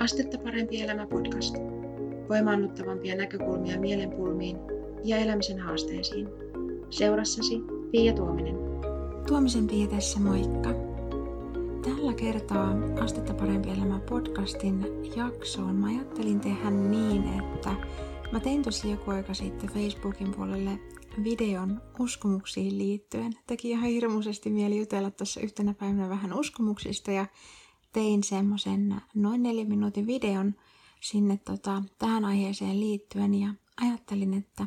Astetta parempi elämä podcast. Voimaannuttavampia näkökulmia mielenpulmiin ja elämisen haasteisiin. Seurassasi Pia Tuominen. Tuomisen Pia tässä, moikka. Tällä kertaa Astetta parempi elämä podcastin jaksoon mä ajattelin tehdä niin, että mä tein tosi joku aika sitten Facebookin puolelle videon uskomuksiin liittyen. Teki ihan hirmuisesti mieli jutella tuossa yhtenä päivänä vähän uskomuksista ja tein semmoisen noin 4 minuutin videon sinne tähän aiheeseen liittyen ja ajattelin, että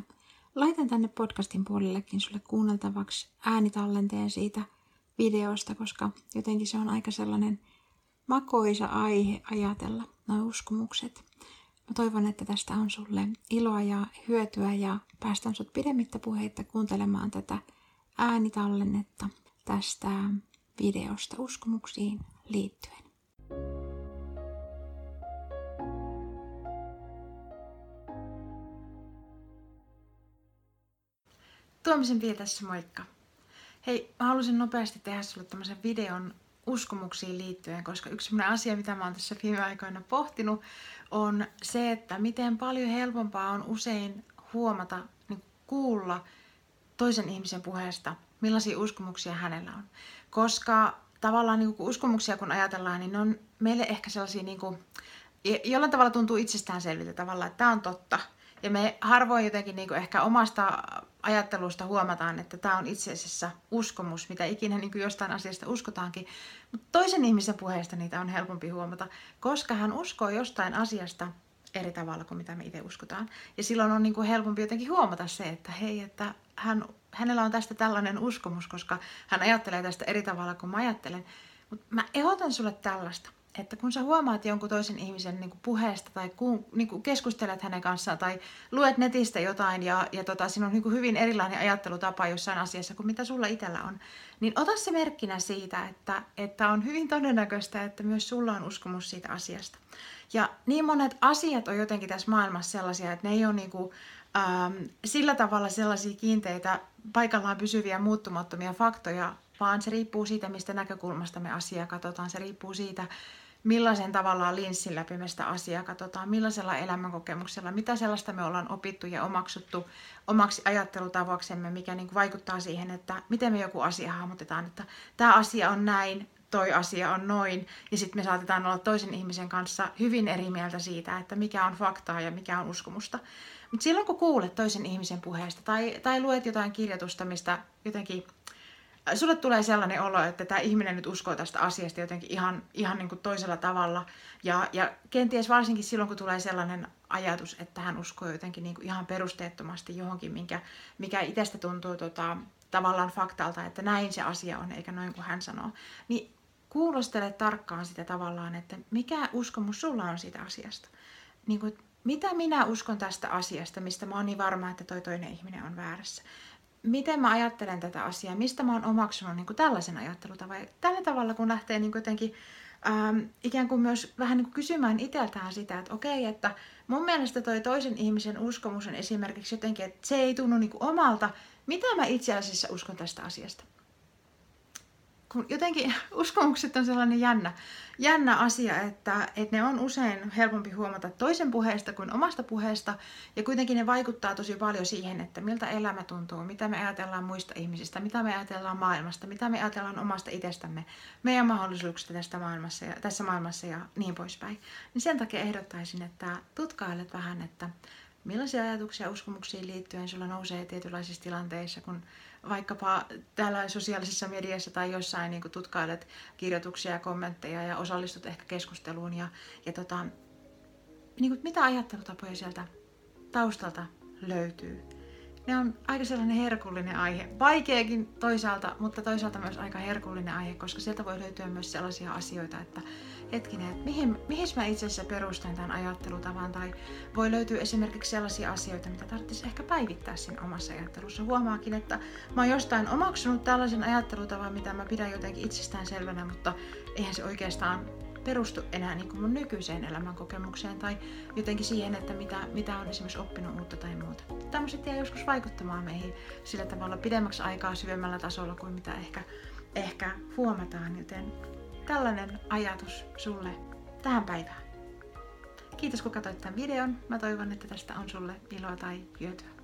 laitan tänne podcastin puolellekin sulle kuunneltavaksi äänitallenteen siitä videosta, koska jotenkin se on aika sellainen makoisa aihe ajatella, nuo uskomukset. Mä toivon, että tästä on sulle iloa ja hyötyä ja päästän sut pidemmittä puheitta kuuntelemaan tätä äänitallennetta tästä videosta uskomuksiin liittyen. Tuomisen Pia tässä, moikka! Hei, mä halusin nopeasti tehdä sulle tämmöisen videon uskomuksiin liittyen, koska yksi sellainen asia, mitä mä oon tässä viime aikoina pohtinut, on se, että miten paljon helpompaa on usein huomata, niin kuulla toisen ihmisen puheesta, millaisia uskomuksia hänellä on. Koska tavallaan niin kun uskomuksia kun ajatellaan, niin ne on meille ehkä sellaisia, niin kun, jollain tavalla tuntuu itsestäänselviltä tavalla, että tämä on totta. Ja me harvoin jotenkin niin kun ehkä omasta ajattelusta huomataan, että tämä on itse asiassa uskomus, mitä ikinä niin kun jostain asiasta uskotaankin. Mutta toisen ihmisen puheesta niitä on helpompi huomata, koska hän uskoo jostain asiasta eri tavalla kuin mitä me itse uskotaan. Ja silloin on niin kun helpompi jotenkin huomata se, että hei, että hänellä on tästä tällainen uskomus, koska hän ajattelee tästä eri tavalla kuin mä ajattelen. Mutta mä ehdotan sulle tällaista, että kun sä huomaat jonkun toisen ihmisen niin kuin puheesta tai kun, niin kuin keskustelet hänen kanssaan tai luet netistä jotain ja siinä on niin kuin hyvin erilainen ajattelutapa jossain asiassa kuin mitä sulla itsellä on, niin ota se merkkinä siitä, että on hyvin todennäköistä, että myös sulla on uskomus siitä asiasta. Ja niin monet asiat on jotenkin tässä maailmassa sellaisia, että ne ei ole niin kuin sillä tavalla sellaisia kiinteitä, paikallaan pysyviä, muuttumattomia faktoja, vaan se riippuu siitä, mistä näkökulmasta me asiaa katsotaan. Se riippuu siitä, millaisen tavallaan linssin läpi me sitä asiaa katsotaan, millaisella elämänkokemuksella, mitä sellaista me ollaan opittu ja omaksuttu omaksi ajattelutavaksemme, mikä niin kuin vaikuttaa siihen, että miten me joku asia hahmotetaan, että tämä asia on näin, toi asia on noin, ja sitten me saatetaan olla toisen ihmisen kanssa hyvin eri mieltä siitä, että mikä on faktaa ja mikä on uskomusta. Mutta silloin kun kuulet toisen ihmisen puheesta tai luet jotain kirjoitusta, mistä jotenkin sulle tulee sellainen olo, että tämä ihminen nyt uskoo tästä asiasta jotenkin ihan niin kuin toisella tavalla, ja kenties varsinkin silloin, kun tulee sellainen ajatus, että hän uskoo jotenkin niin kuin ihan perusteettomasti johonkin, mikä itsestä tuntuu tavallaan faktalta, että näin se asia on, eikä noin kuin hän sanoo, niin kuulostele tarkkaan sitä tavallaan, että mikä uskomus sulla on siitä asiasta. Niin kuin, mitä minä uskon tästä asiasta, mistä mä oon niin varma, että toi toinen ihminen on väärässä. Miten mä ajattelen tätä asiaa, mistä mä oon omaksunut niin kuin tällaisen ajattelutavan. Tällä tavalla, kun lähtee niin kuin jotenkin ikään kuin myös vähän niin kuin kysymään itseltään sitä, että okei, että mun mielestä toi toisen ihmisen uskomus on esimerkiksi jotenkin, että se ei tunnu niin kuin omalta. Mitä mä itse asiassa uskon tästä asiasta? Kun jotenkin uskomukset on sellainen jännä asia, että ne on usein helpompi huomata toisen puheesta kuin omasta puheesta. Ja kuitenkin ne vaikuttaa tosi paljon siihen, että miltä elämä tuntuu, mitä me ajatellaan muista ihmisistä, mitä me ajatellaan maailmasta, mitä me ajatellaan omasta itsestämme, meidän mahdollisuuksista tässä maailmassa ja niin poispäin. Niin sen takia ehdottaisin, että tutkailet vähän, että millaisia ajatuksia uskomuksiin liittyen sulla nousee tietynlaisissa tilanteissa, kun vaikkapa täällä sosiaalisessa mediassa tai jossain niin tutkailet kirjoituksia ja kommentteja ja osallistut ehkä keskusteluun. Niin mitä ajattelutapoja sieltä taustalta löytyy? Ne on aika sellainen herkullinen aihe. Vaikeakin toisaalta, mutta toisaalta myös aika herkullinen aihe, koska sieltä voi löytyä myös sellaisia asioita, että hetkinen, että mihin mä itse asiassa perustan tämän ajattelutavan, tai voi löytyä esimerkiksi sellaisia asioita, mitä tarvitsisi ehkä päivittää siinä omassa ajattelussa. Huomaakin, että mä oon jostain omaksunut tällaisen ajattelutavan, mitä mä pidän jotenkin itsestään selvänä, mutta eihän se oikeastaan perustu enää niin kuin mun nykyiseen elämänkokemukseen tai jotenkin siihen, että mitä on esimerkiksi oppinut uutta tai muuta. Tämmöiset jää joskus vaikuttamaan meihin sillä tavalla pidemmäksi aikaa syvemmällä tasolla kuin mitä ehkä huomataan, joten tällainen ajatus sulle tähän päivään. Kiitos kun katsoit tämän videon. Mä toivon, että tästä on sulle iloa tai hyötyä.